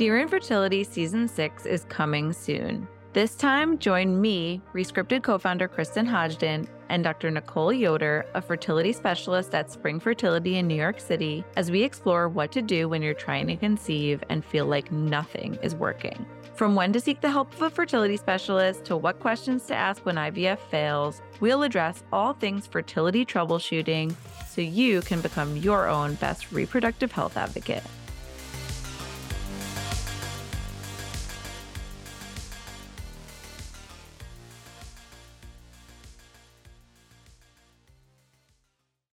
Dear (In)Fertility Season 6 is coming soon. This time, join me, Rescripted co-founder Kristen Hodgdon, and Dr. Nicole Yoder, a fertility specialist at Spring Fertility in New York City, as we explore what to do when you're trying to conceive and feel like nothing is working. From when to seek the help of a fertility specialist to what questions to ask when IVF fails, we'll address all things fertility troubleshooting so you can become your own best reproductive health advocate.